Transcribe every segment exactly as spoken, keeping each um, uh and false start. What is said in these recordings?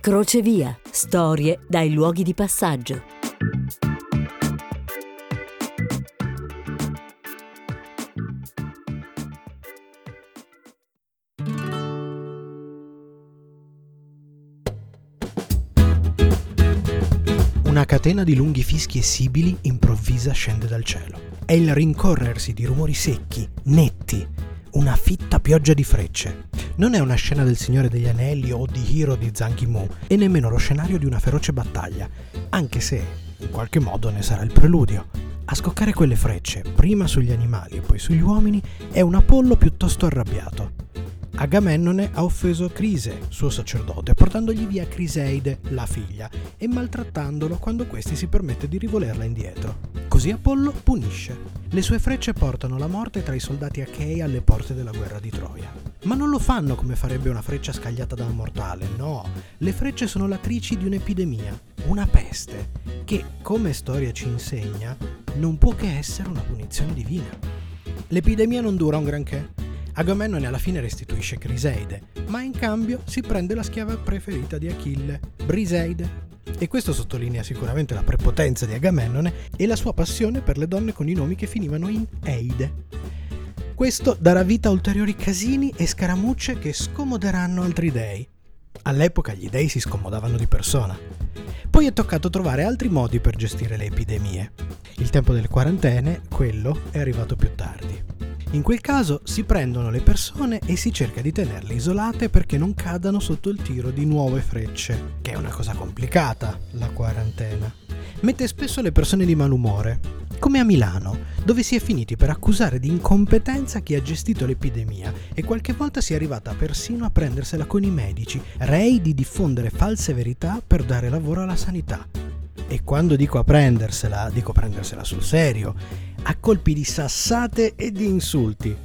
Crocevia. Storie dai luoghi di passaggio. Una catena di lunghi fischi e sibili improvvisa scende dal cielo. È il rincorrersi di rumori secchi, netti, una fitta pioggia di frecce. Non è una scena del Signore degli Anelli o di Hiro di Zhang Yimou, e nemmeno lo scenario di una feroce battaglia, anche se in qualche modo ne sarà il preludio. A scoccare quelle frecce, prima sugli animali e poi sugli uomini, è un Apollo piuttosto arrabbiato. Agamennone ha offeso Crise, suo sacerdote, portandogli via Criseide, la figlia, e maltrattandolo quando questi si permette di rivolerla indietro. Così Apollo punisce. Le sue frecce portano la morte tra i soldati achei alle porte della guerra di Troia. Ma non lo fanno come farebbe una freccia scagliata da un mortale, no. Le frecce sono latrici di un'epidemia, una peste, che, come storia ci insegna, non può che essere una punizione divina. L'epidemia non dura un granché. Agamennone alla fine restituisce Criseide, ma in cambio si prende la schiava preferita di Achille, Briseide. E questo sottolinea sicuramente la prepotenza di Agamennone e la sua passione per le donne con i nomi che finivano in eide. Questo darà vita a ulteriori casini e scaramucce che scomoderanno altri dei. All'epoca gli dei si scomodavano di persona. Poi è toccato trovare altri modi per gestire le epidemie. Il tempo delle quarantene, quello, è arrivato più tardi. In quel caso si prendono le persone e si cerca di tenerle isolate perché non cadano sotto il tiro di nuove frecce, che è una cosa complicata, la quarantena. Mette spesso le persone di malumore, come a Milano, dove si è finiti per accusare di incompetenza chi ha gestito l'epidemia e qualche volta si è arrivata persino a prendersela con i medici, rei di diffondere false verità per dare lavoro alla sanità. E quando dico a prendersela, dico prendersela sul serio, a colpi di sassate e di insulti.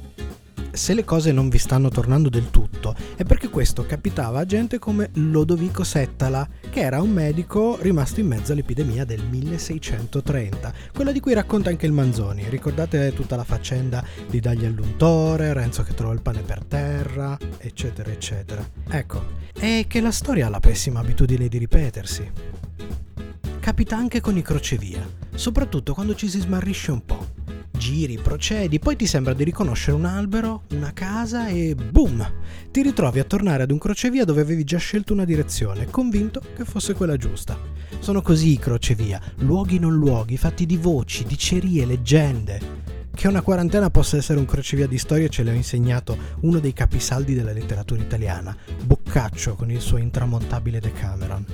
Se le cose non vi stanno tornando del tutto, è perché questo capitava a gente come Lodovico Settala, che era un medico rimasto in mezzo all'epidemia del milleseicentotrenta, quella di cui racconta anche il Manzoni. Ricordate tutta la faccenda di Dagli all'untore, Renzo che trova il pane per terra, eccetera, eccetera. Ecco, è che la storia ha la pessima abitudine di ripetersi. Capita anche con i crocevia, soprattutto quando ci si smarrisce un po'. Giri, procedi, poi ti sembra di riconoscere un albero, una casa e boom! Ti ritrovi a tornare ad un crocevia dove avevi già scelto una direzione, convinto che fosse quella giusta. Sono così i crocevia, luoghi non luoghi, fatti di voci, dicerie, leggende. Che una quarantena possa essere un crocevia di storia ce l'ha insegnato uno dei capisaldi della letteratura italiana, Boccaccio con il suo intramontabile Decameron.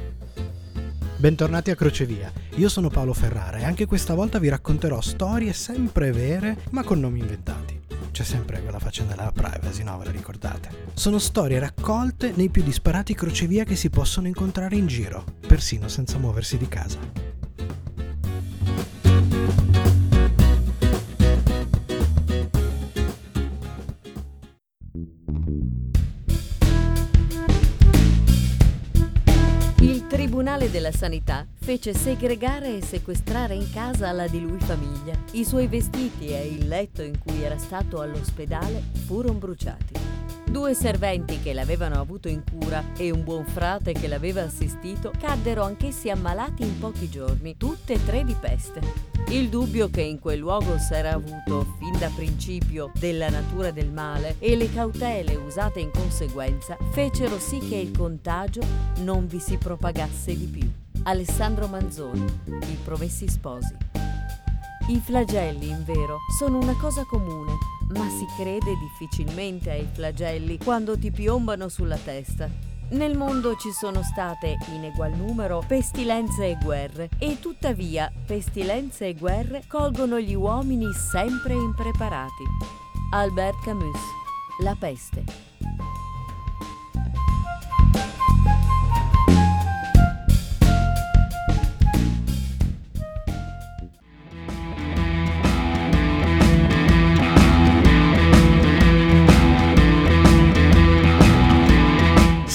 Bentornati a Crocevia, io sono Paolo Ferrara e anche questa volta vi racconterò storie sempre vere ma con nomi inventati. C'è sempre quella faccenda della privacy, no? Ve la ricordate? Sono storie raccolte nei più disparati crocevia che si possono incontrare in giro, persino senza muoversi di casa. Il Tribunale della Sanità fece segregare e sequestrare in casa la di lui famiglia. I suoi vestiti e il letto in cui era stato all'ospedale furono bruciati. Due serventi che l'avevano avuto in cura e un buon frate che l'aveva assistito caddero anch'essi ammalati in pochi giorni, tutte e tre di peste. Il dubbio che in quel luogo s'era avuto fin da principio della natura del male e le cautele usate in conseguenza fecero sì che il contagio non vi si propagasse di più. Alessandro Manzoni, I Promessi Sposi. I flagelli, invero, sono una cosa comune, ma si crede difficilmente ai flagelli quando ti piombano sulla testa. Nel mondo ci sono state, in egual numero, pestilenze e guerre, e tuttavia pestilenze e guerre colgono gli uomini sempre impreparati. Albert Camus, La peste.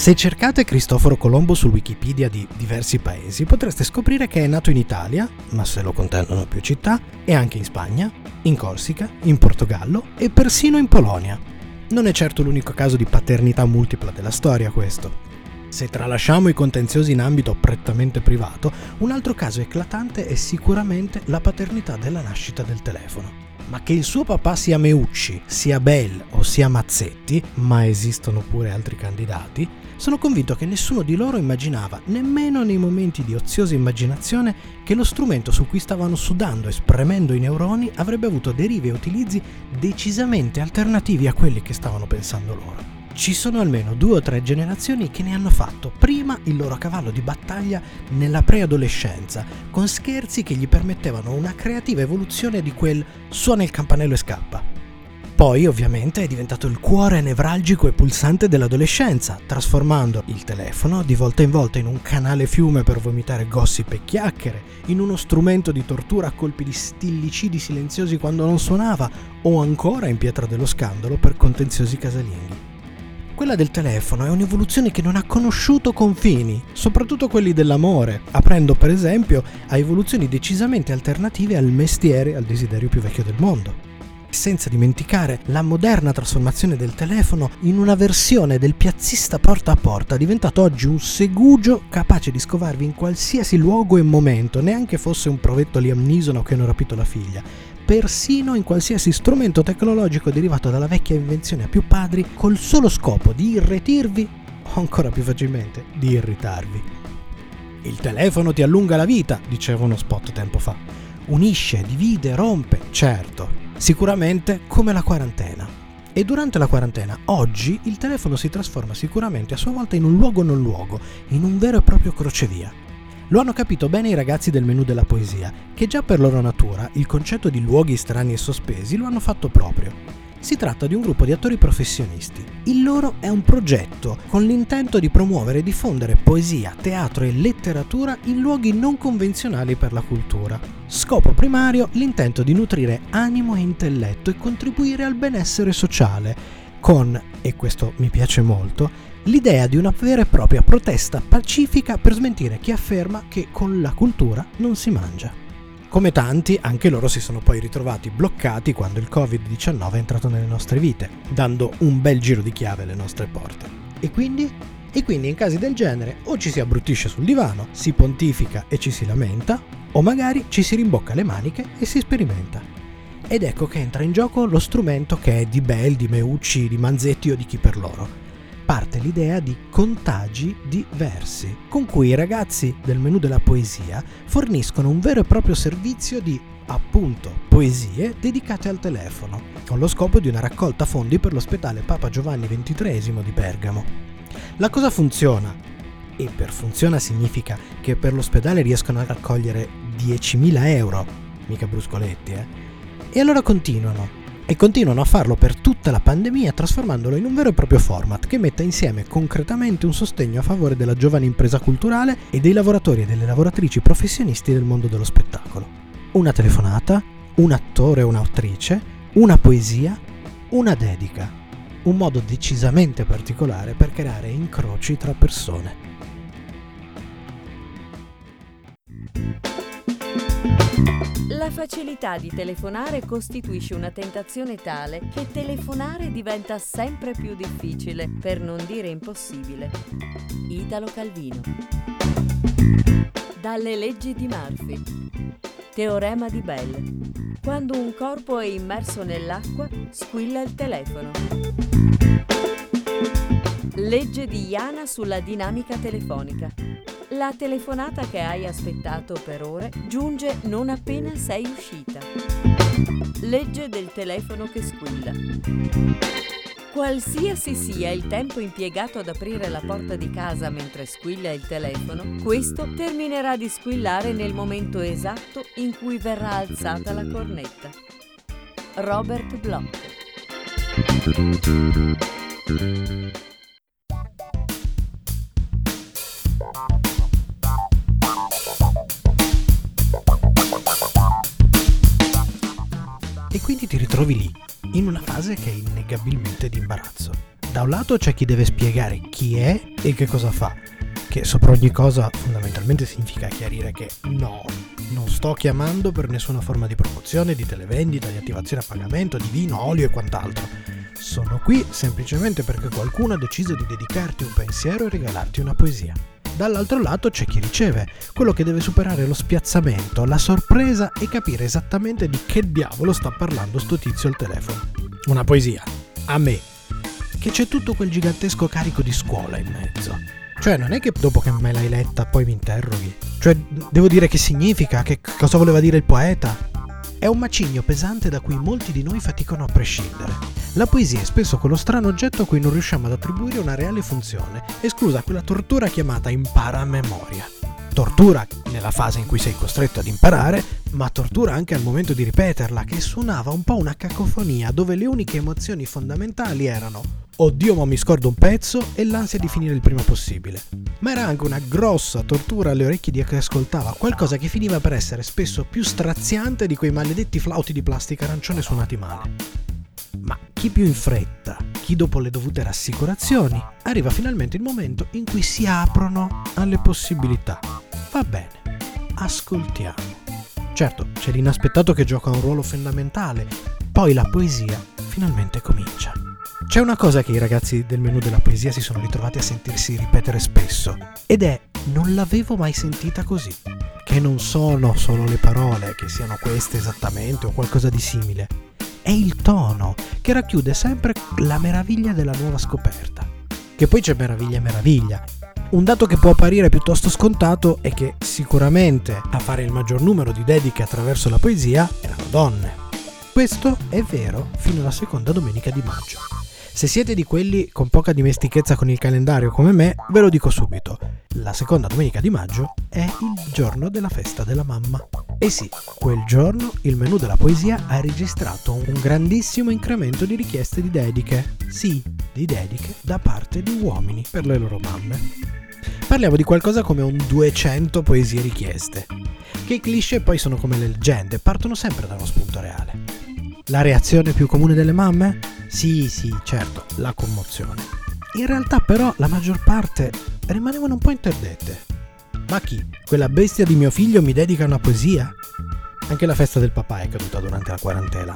Se cercate Cristoforo Colombo su Wikipedia di diversi paesi, potreste scoprire che è nato in Italia, ma se lo contano più città, e anche in Spagna, in Corsica, in Portogallo e persino in Polonia. Non è certo l'unico caso di paternità multipla della storia questo. Se tralasciamo i contenziosi in ambito prettamente privato, un altro caso eclatante è sicuramente la paternità della nascita del telefono. Ma che il suo papà sia Meucci, sia Bell o sia Mazzetti, ma esistono pure altri candidati, sono convinto che nessuno di loro immaginava, nemmeno nei momenti di oziosa immaginazione, che lo strumento su cui stavano sudando e spremendo i neuroni avrebbe avuto derive e utilizzi decisamente alternativi a quelli che stavano pensando loro. Ci sono almeno due o tre generazioni che ne hanno fatto prima il loro cavallo di battaglia nella preadolescenza, con scherzi che gli permettevano una creativa evoluzione di quel suona il campanello e scappa. Poi, ovviamente, è diventato il cuore nevralgico e pulsante dell'adolescenza, trasformando il telefono di volta in volta in un canale fiume per vomitare gossip e chiacchiere, in uno strumento di tortura a colpi di stillicidi silenziosi quando non suonava, o ancora in pietra dello scandalo per contenziosi casalinghi. Quella del telefono è un'evoluzione che non ha conosciuto confini, soprattutto quelli dell'amore, aprendo per esempio a evoluzioni decisamente alternative al mestiere e al desiderio più vecchio del mondo. Senza dimenticare la moderna trasformazione del telefono in una versione del piazzista porta a porta, diventato oggi un segugio capace di scovarvi in qualsiasi luogo e momento, neanche fosse un provetto Liam Neeson che hanno rapito la figlia, persino in qualsiasi strumento tecnologico derivato dalla vecchia invenzione a più padri, col solo scopo di irretirvi o ancora più facilmente di irritarvi. Il telefono ti allunga la vita, diceva uno spot tempo fa. Unisce, divide, rompe, certo, sicuramente come la quarantena. E durante la quarantena, oggi, il telefono si trasforma sicuramente a sua volta in un luogo non luogo, in un vero e proprio crocevia. Lo hanno capito bene i ragazzi del menù della poesia, che già per loro natura il concetto di luoghi strani e sospesi lo hanno fatto proprio. Si tratta di un gruppo di attori professionisti. Il loro è un progetto con l'intento di promuovere e diffondere poesia, teatro e letteratura in luoghi non convenzionali per la cultura. Scopo primario, l'intento di nutrire animo e intelletto e contribuire al benessere sociale, con, e questo mi piace molto, l'idea di una vera e propria protesta pacifica per smentire chi afferma che con la cultura non si mangia. Come tanti, anche loro si sono poi ritrovati bloccati quando il covid diciannove è entrato nelle nostre vite, dando un bel giro di chiave alle nostre porte. E quindi? E quindi in casi del genere o ci si abbruttisce sul divano, si pontifica e ci si lamenta, o magari ci si rimbocca le maniche e si sperimenta. Ed ecco che entra in gioco lo strumento che è di Bell, di Meucci, di Manzetti o di chi per loro. Parte l'idea di contagi diversi, con cui i ragazzi del menù della poesia forniscono un vero e proprio servizio di, appunto, poesie dedicate al telefono, con lo scopo di una raccolta fondi per l'ospedale Papa Giovanni ventitreesimo di Bergamo. La cosa funziona, e per funziona significa che per l'ospedale riescono a raccogliere diecimila euro, mica bruscoletti, eh? E allora continuano, e continuano a farlo per tutta la pandemia, trasformandolo in un vero e proprio format che metta insieme concretamente un sostegno a favore della giovane impresa culturale e dei lavoratori e delle lavoratrici professionisti del mondo dello spettacolo. Una telefonata, un attore o un'attrice, una poesia, una dedica. Un modo decisamente particolare per creare incroci tra persone. La facilità di telefonare costituisce una tentazione tale che telefonare diventa sempre più difficile, per non dire impossibile. Italo Calvino. Dalle leggi di Murphy. Teorema di Bell. Quando un corpo è immerso nell'acqua, squilla il telefono. Legge di Jana sulla dinamica telefonica. La telefonata che hai aspettato per ore giunge non appena sei uscita. Legge del telefono che squilla. Qualsiasi sia il tempo impiegato ad aprire la porta di casa mentre squilla il telefono, questo terminerà di squillare nel momento esatto in cui verrà alzata la cornetta. Robert Bloch. E quindi ti ritrovi lì, in una fase che è innegabilmente di imbarazzo. da un lato c'è chi deve spiegare chi è e che cosa fa, che sopra ogni cosa fondamentalmente significa chiarire che no, non sto chiamando per nessuna forma di promozione, di televendita, di attivazione a pagamento, di vino, olio e quant'altro. Sono qui semplicemente perché qualcuno ha deciso di dedicarti un pensiero e regalarti una poesia. Dall'altro lato c'è chi riceve, quello che deve superare lo spiazzamento, la sorpresa e capire esattamente di che diavolo sta parlando sto tizio al telefono. Una poesia, a me, che c'è tutto quel gigantesco carico di scuola in mezzo. Cioè non è che dopo che me l'hai letta poi mi interroghi, cioè devo dire che significa, che cosa voleva dire il poeta. È un macigno pesante da cui molti di noi faticano a prescindere. La poesia è spesso quello strano oggetto a cui non riusciamo ad attribuire una reale funzione, esclusa quella tortura chiamata impara a memoria. Tortura nella fase in cui sei costretto ad imparare, ma tortura anche al momento di ripeterla, che suonava un po' una cacofonia dove le uniche emozioni fondamentali erano oddio ma mi scordo un pezzo e l'ansia di finire il prima possibile. Ma era anche una grossa tortura alle orecchie di chi ascoltava, qualcosa che finiva per essere spesso più straziante di quei maledetti flauti di plastica arancione suonati male. Ma chi più in fretta, chi dopo le dovute rassicurazioni, arriva finalmente il momento in cui si aprono alle possibilità. Va bene, ascoltiamo. Certo, c'è l'inaspettato che gioca un ruolo fondamentale, poi la poesia finalmente comincia. C'è una cosa che i ragazzi del menù della poesia si sono ritrovati a sentirsi ripetere spesso, ed è non l'avevo mai sentita così, che non sono solo le parole, che siano queste esattamente o qualcosa di simile, è il tono che racchiude sempre la meraviglia della nuova scoperta. Che poi c'è meraviglia e meraviglia. Un dato che può apparire piuttosto scontato è che sicuramente a fare il maggior numero di dediche attraverso la poesia erano donne. Questo è vero fino alla seconda domenica di maggio. Se siete di quelli con poca dimestichezza con il calendario come me, ve lo dico subito. La seconda domenica di maggio è il giorno della festa della mamma. E sì, quel giorno il menù della poesia ha registrato un grandissimo incremento di richieste di dediche. Sì, di dediche da parte di uomini per le loro mamme. Parliamo di qualcosa come un duecento poesie richieste. Che i cliché poi sono come le leggende, partono sempre da uno spunto reale. La reazione più comune delle mamme? Sì, sì, certo, la commozione. In realtà però la maggior parte rimanevano un po' interdette. Ma chi? Quella bestia di mio figlio mi dedica una poesia? Anche la festa del papà è caduta durante la quarantena.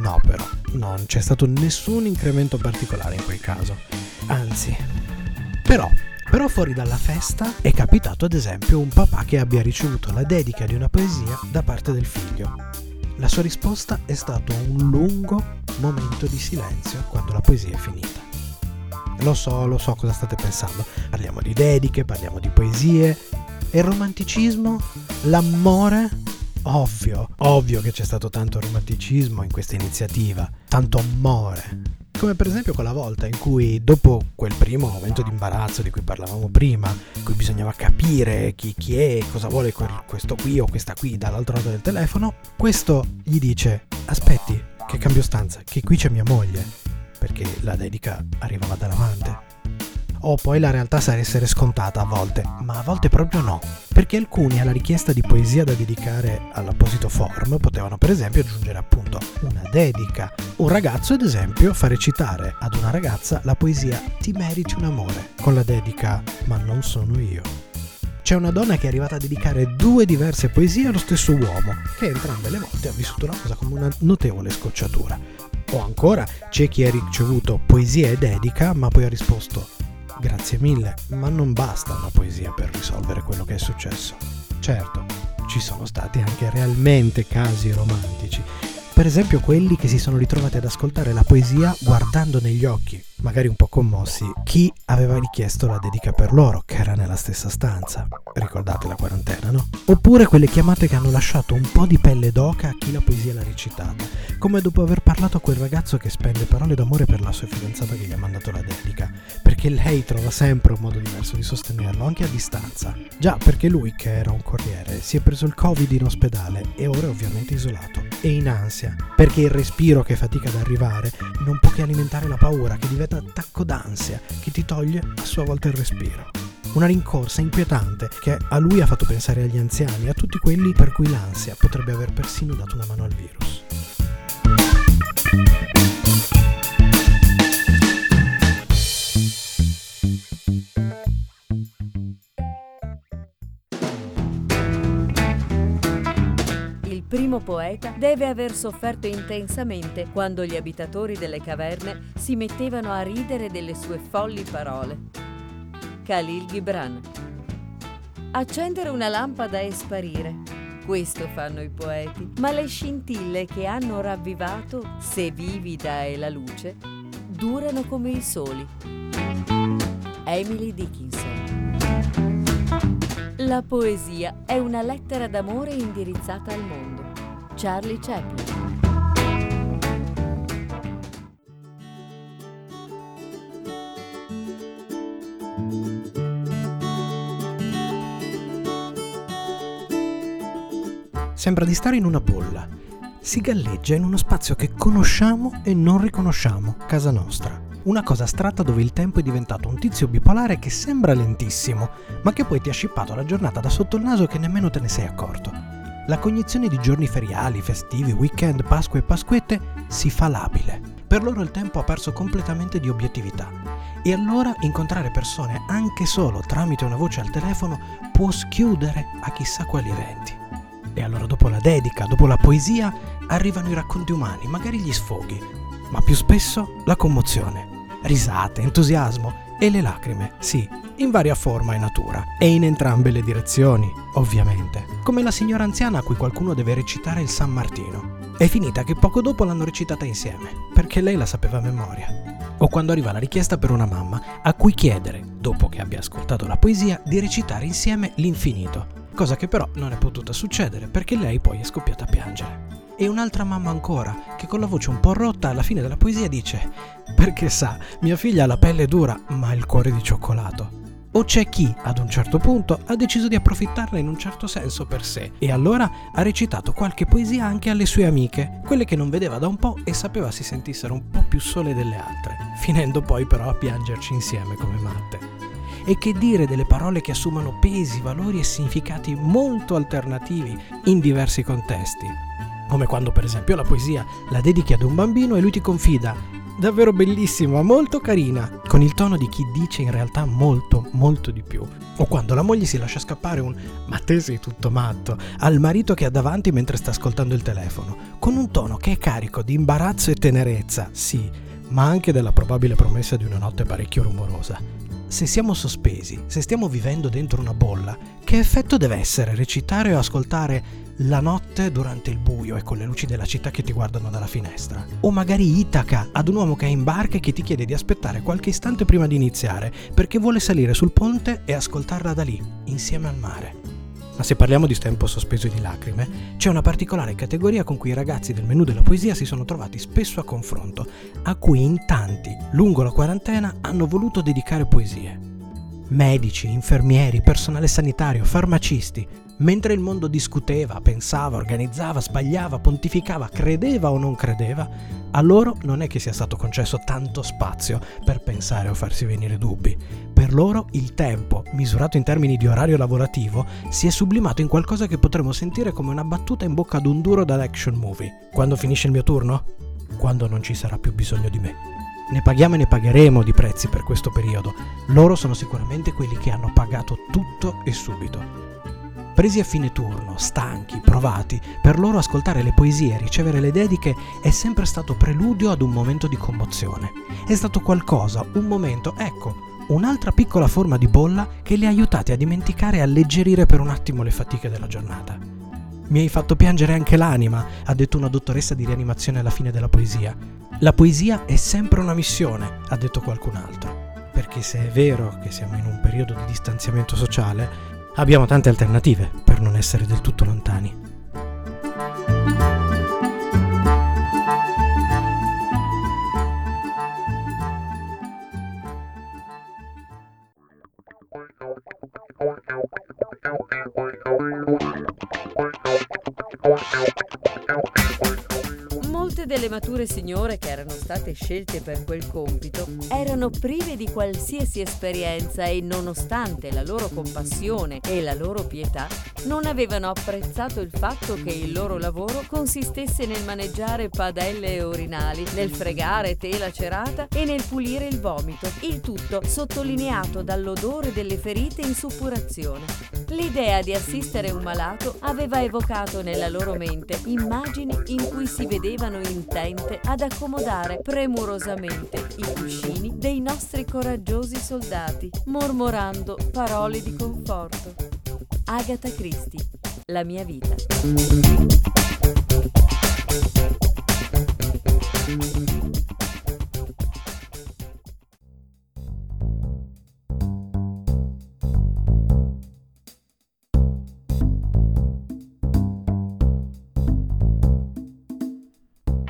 No però, non c'è stato nessun incremento particolare in quel caso. Anzi, però, però fuori dalla festa è capitato ad esempio un papà che abbia ricevuto la dedica di una poesia da parte del figlio. La sua risposta è stato un lungo momento di silenzio quando la poesia è finita. Lo so, lo so cosa state pensando. Parliamo di dediche, parliamo di poesie. E il romanticismo? L'amore? Ovvio, ovvio che c'è stato tanto romanticismo in questa iniziativa. Tanto amore. Come per esempio quella volta in cui, dopo quel primo momento di imbarazzo di cui parlavamo prima, in cui bisognava capire chi, chi è, cosa vuole quel, questo qui o questa qui dall'altro lato del telefono, questo gli dice aspetti che cambio stanza, che qui c'è mia moglie, perché la dedica arrivava dall'amante. O poi la realtà sa essere scontata a volte, ma a volte proprio no, perché alcuni alla richiesta di poesia da dedicare all'apposito form potevano per esempio aggiungere appunto una dedica. Un ragazzo ad esempio fa recitare ad una ragazza la poesia Ti meriti un amore, con la dedica Ma non sono io. C'è una donna che è arrivata a dedicare due diverse poesie allo stesso uomo, che entrambe le volte ha vissuto la cosa come una notevole scocciatura. O ancora c'è chi ha ricevuto poesia e dedica ma poi ha risposto grazie mille, ma non basta una poesia per risolvere quello che è successo. Certo, ci sono stati anche realmente casi romantici. Per esempio quelli che si sono ritrovati ad ascoltare la poesia guardando negli occhi, magari un po' commossi, chi aveva richiesto la dedica per loro, che era nella stessa stanza. Ricordate la quarantena, no? Oppure quelle chiamate che hanno lasciato un po' di pelle d'oca a chi la poesia l'ha recitata, come dopo aver parlato a quel ragazzo che spende parole d'amore per la sua fidanzata che gli ha mandato la dedica, perché lei trova sempre un modo diverso di sostenerlo, anche a distanza. Già, perché lui, che era un corriere, si è preso il Covid in ospedale e ora è ovviamente isolato e in ansia, perché il respiro che fatica ad arrivare non può che alimentare la paura che diventa attacco d'ansia che ti toglie a sua volta il respiro. Una rincorsa inquietante che a lui ha fatto pensare agli anziani e a tutti quelli per cui l'ansia potrebbe aver persino dato una mano al virus. poeta deve aver sofferto intensamente quando gli abitatori delle caverne si mettevano a ridere delle sue folli parole. Khalil Gibran. Accendere una lampada e sparire. Questo fanno i poeti, ma le scintille che hanno ravvivato, se vivida è la luce, durano come i soli. Emily Dickinson. La poesia è una lettera d'amore indirizzata al mondo. Charlie Chaplin. Sembra di stare in una bolla. Si galleggia in uno spazio che conosciamo e non riconosciamo, casa nostra. Una cosa astratta dove il tempo è diventato un tizio bipolare che sembra lentissimo, ma che poi ti ha scippato la giornata da sotto il naso che nemmeno te ne sei accorto. La cognizione di giorni feriali, festivi, weekend, Pasqua e Pasquette si fa labile. Per loro il tempo ha perso completamente di obiettività. E allora incontrare persone anche solo tramite una voce al telefono può schiudere a chissà quali eventi. E allora dopo la dedica, dopo la poesia, arrivano i racconti umani, magari gli sfoghi, ma più spesso la commozione. Risate, entusiasmo e le lacrime, sì, in varia forma e natura. E in entrambe le direzioni, ovviamente. Come la signora anziana a cui qualcuno deve recitare il San Martino. È finita che poco dopo l'hanno recitata insieme, perché lei la sapeva a memoria. O quando arriva la richiesta per una mamma, a cui chiedere, dopo che abbia ascoltato la poesia, di recitare insieme l'infinito. Cosa che però non è potuta succedere, perché lei poi è scoppiata a piangere. E un'altra mamma ancora, che con la voce un po' rotta alla fine della poesia dice «Perché sa, mia figlia ha la pelle dura, ma ha il cuore di cioccolato». O c'è chi, ad un certo punto, ha deciso di approfittarne in un certo senso per sé, e allora ha recitato qualche poesia anche alle sue amiche, quelle che non vedeva da un po' e sapeva si sentissero un po' più sole delle altre, finendo poi però a piangerci insieme come matte. E che dire delle parole che assumono pesi, valori e significati molto alternativi in diversi contesti. Come quando per esempio la poesia la dedichi ad un bambino e lui ti confida «Davvero bellissima, molto carina», con il tono di chi dice in realtà molto, molto di più. O quando la moglie si lascia scappare un «Ma te sei tutto matto» al marito che ha davanti mentre sta ascoltando il telefono, con un tono che è carico di imbarazzo e tenerezza, sì, ma anche della probabile promessa di una notte parecchio rumorosa. Se siamo sospesi, se stiamo vivendo dentro una bolla, che effetto deve essere recitare o ascoltare la notte durante il buio e con le luci della città che ti guardano dalla finestra? O magari Itaca, ad un uomo che è in barca e che ti chiede di aspettare qualche istante prima di iniziare, perché vuole salire sul ponte e ascoltarla da lì, insieme al mare. Ma se parliamo di tempo sospeso e di lacrime, c'è una particolare categoria con cui i ragazzi del menù della poesia si sono trovati spesso a confronto, a cui in tanti, lungo la quarantena, hanno voluto dedicare poesie. Medici, infermieri, personale sanitario, farmacisti. Mentre il mondo discuteva, pensava, organizzava, sbagliava, pontificava, credeva o non credeva, a loro non è che sia stato concesso tanto spazio per pensare o farsi venire dubbi. Per loro il tempo, misurato in termini di orario lavorativo, si è sublimato in qualcosa che potremmo sentire come una battuta in bocca ad un duro dall'action movie. Quando finisce il mio turno? Quando non ci sarà più bisogno di me. Ne paghiamo e ne pagheremo di prezzi per questo periodo. Loro sono sicuramente quelli che hanno pagato tutto e subito. Presi a fine turno, stanchi, provati, per loro ascoltare le poesie e ricevere le dediche è sempre stato preludio ad un momento di commozione. È stato qualcosa, un momento, ecco, un'altra piccola forma di bolla che li ha aiutati a dimenticare e alleggerire per un attimo le fatiche della giornata. «Mi hai fatto piangere anche l'anima», ha detto una dottoressa di rianimazione alla fine della poesia. «La poesia è sempre una missione», ha detto qualcun altro. Perché se è vero che siamo in un periodo di distanziamento sociale, abbiamo tante alternative per non essere del tutto lontani. delle mature signore che erano state scelte per quel compito erano prive di qualsiasi esperienza e, nonostante la loro compassione e la loro pietà, non avevano apprezzato il fatto che il loro lavoro consistesse nel maneggiare padelle e orinali, nel fregare tela cerata e nel pulire il vomito, il tutto sottolineato dall'odore delle ferite in suppurazione. L'idea di assistere un malato aveva evocato nella loro mente immagini in cui si vedevano intente ad accomodare premurosamente i cuscini dei nostri coraggiosi soldati, mormorando parole di conforto. Agatha Christie, La mia vita.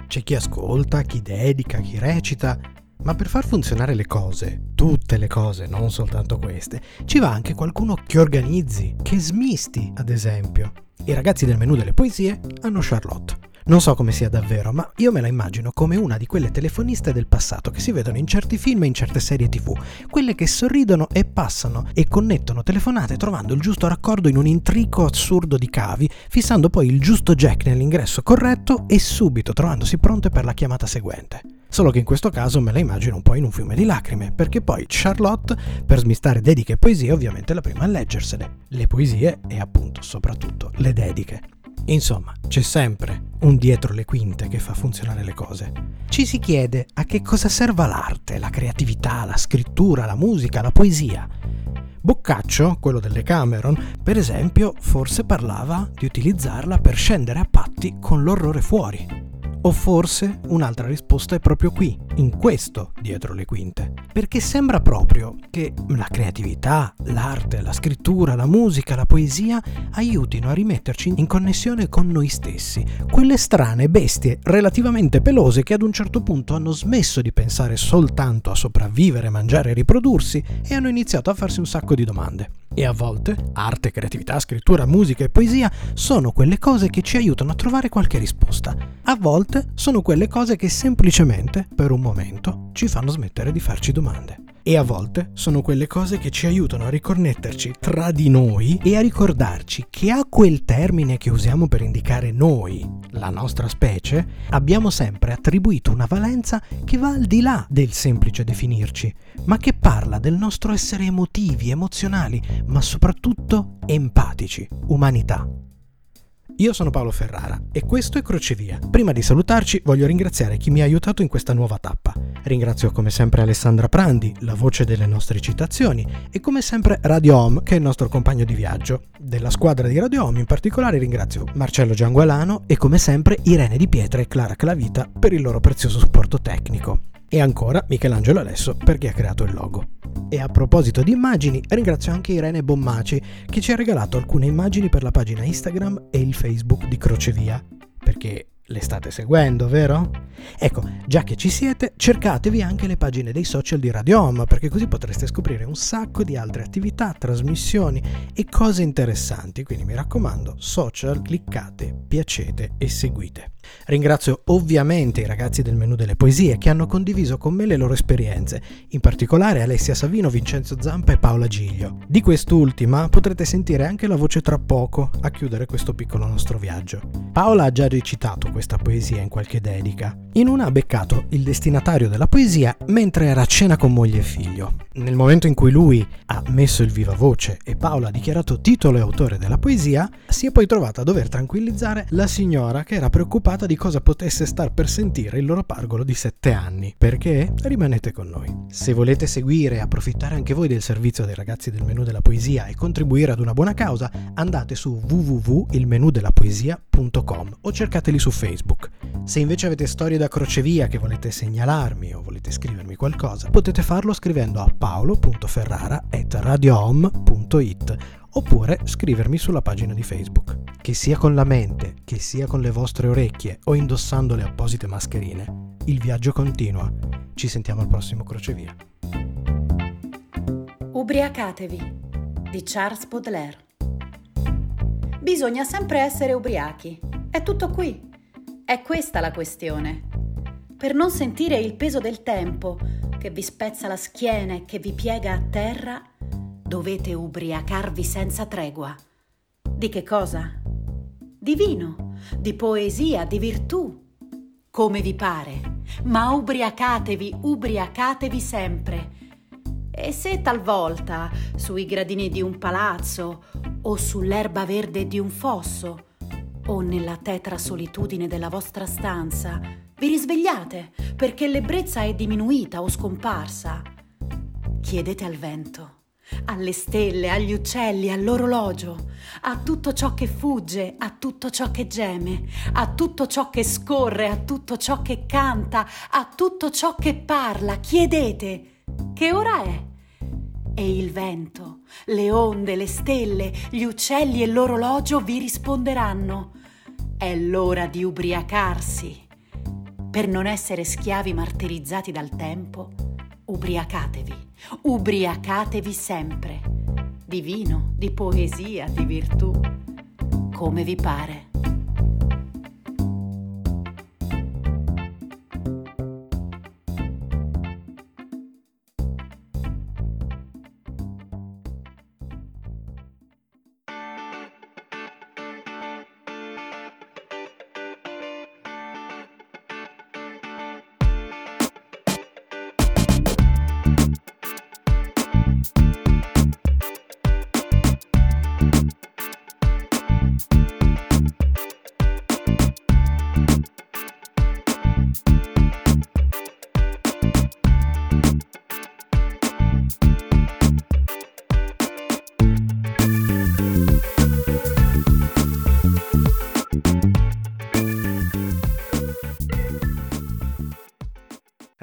C'è chi ascolta, chi dedica, chi recita, ma per far funzionare le cose, tutte le cose, non soltanto queste, ci va anche qualcuno che organizzi, che smisti, ad esempio. I ragazzi del menù delle poesie hanno Charlotte. Non so come sia davvero, ma io me la immagino come una di quelle telefoniste del passato che si vedono in certi film e in certe serie tv, quelle che sorridono e passano e connettono telefonate trovando il giusto raccordo in un intrico assurdo di cavi, fissando poi il giusto jack nell'ingresso corretto e subito trovandosi pronte per la chiamata seguente. Solo che in questo caso me la immagino un po' in un fiume di lacrime, perché poi Charlotte, per smistare dediche e poesie, ovviamente è la prima a leggersele, le poesie e appunto soprattutto le dediche. Insomma, c'è sempre un dietro le quinte che fa funzionare le cose. Ci si chiede a che cosa serva l'arte, la creatività, la scrittura, la musica, la poesia. Boccaccio, quello del Decameron, per esempio, forse parlava di utilizzarla per scendere a patti con l'orrore fuori. O forse un'altra risposta è proprio qui, in questo dietro le quinte. Perché sembra proprio che la creatività, l'arte, la scrittura, la musica, la poesia aiutino a rimetterci in connessione con noi stessi, quelle strane bestie relativamente pelose che ad un certo punto hanno smesso di pensare soltanto a sopravvivere, mangiare e riprodursi e hanno iniziato a farsi un sacco di domande. E a volte arte, creatività, scrittura, musica e poesia sono quelle cose che ci aiutano a trovare qualche risposta. A volte sono quelle cose che semplicemente, per un momento, ci fanno smettere di farci domande. E a volte sono quelle cose che ci aiutano a riconnetterci tra di noi e a ricordarci che a quel termine che usiamo per indicare noi, la nostra specie, abbiamo sempre attribuito una valenza che va al di là del semplice definirci, ma che parla del nostro essere emotivi, emozionali, ma soprattutto empatici, umanità. Io sono Paolo Ferrara e questo è Crocevia. Prima di salutarci voglio ringraziare chi mi ha aiutato in questa nuova tappa. Ringrazio come sempre Alessandra Prandi, la voce delle nostre citazioni, e come sempre Radio Home, che è il nostro compagno di viaggio. Della squadra di Radio Home in particolare ringrazio Marcello Giangualano e come sempre Irene Di Pietra e Clara Clavita per il loro prezioso supporto tecnico. E ancora Michelangelo Alesso perché ha creato il logo. E a proposito di immagini, ringrazio anche Irene Bommaci che ci ha regalato alcune immagini per la pagina Instagram e il Facebook di Crocevia. Perché le state seguendo, vero? Ecco, già che ci siete, cercatevi anche le pagine dei social di Radio Home, perché così potreste scoprire un sacco di altre attività, trasmissioni e cose interessanti. Quindi mi raccomando, social, cliccate, piacete e seguite. Ringrazio ovviamente i ragazzi del menù delle poesie che hanno condiviso con me le loro esperienze, in particolare Alessia Savino, Vincenzo Zampa e Paola Giglio. Di quest'ultima potrete sentire anche la voce tra poco a chiudere questo piccolo nostro viaggio. Paola ha già recitato questa poesia in qualche dedica. In una ha beccato il destinatario della poesia mentre era a cena con moglie e figlio. Nel momento in cui lui ha messo il viva voce e Paola ha dichiarato titolo e autore della poesia, si è poi trovata a dover tranquillizzare la signora che era preoccupata di cosa potesse star per sentire il loro pargolo di sette anni. Perché? Rimanete con noi. Se volete seguire e approfittare anche voi del servizio dei ragazzi del menù della poesia e contribuire ad una buona causa, andate su w w w punto il menù della poesia punto com o cercateli su Facebook. Se invece avete storie da Crocevia che volete segnalarmi o volete scrivermi qualcosa, potete farlo scrivendo a paolo punto ferrara chiocciola radiohome punto it oppure scrivermi sulla pagina di Facebook. Che sia con la mente, che sia con le vostre orecchie o indossando le apposite mascherine, il viaggio continua. Ci sentiamo al prossimo Crocevia. Ubriacatevi, di Charles Baudelaire. Bisogna sempre essere ubriachi. È tutto qui. È questa la questione. per non sentire il peso del tempo che vi spezza la schiena e che vi piega a terra, dovete ubriacarvi senza tregua. Di che cosa? Di vino, di poesia, di virtù, come vi pare, ma ubriacatevi, ubriacatevi sempre. E se talvolta sui gradini di un palazzo o sull'erba verde di un fosso o nella tetra solitudine della vostra stanza vi risvegliate perché l'ebbrezza è diminuita o scomparsa, chiedete al vento, alle stelle, agli uccelli, all'orologio, a tutto ciò che fugge, a tutto ciò che geme, a tutto ciò che scorre, a tutto ciò che canta, a tutto ciò che parla, chiedete che ora è. E il vento, le onde, le stelle, gli uccelli e l'orologio vi risponderanno. È l'ora di ubriacarsi. Per non essere schiavi martirizzati dal tempo, ubriacatevi. Ubriacatevi sempre di vino, di poesia, di virtù, come vi pare.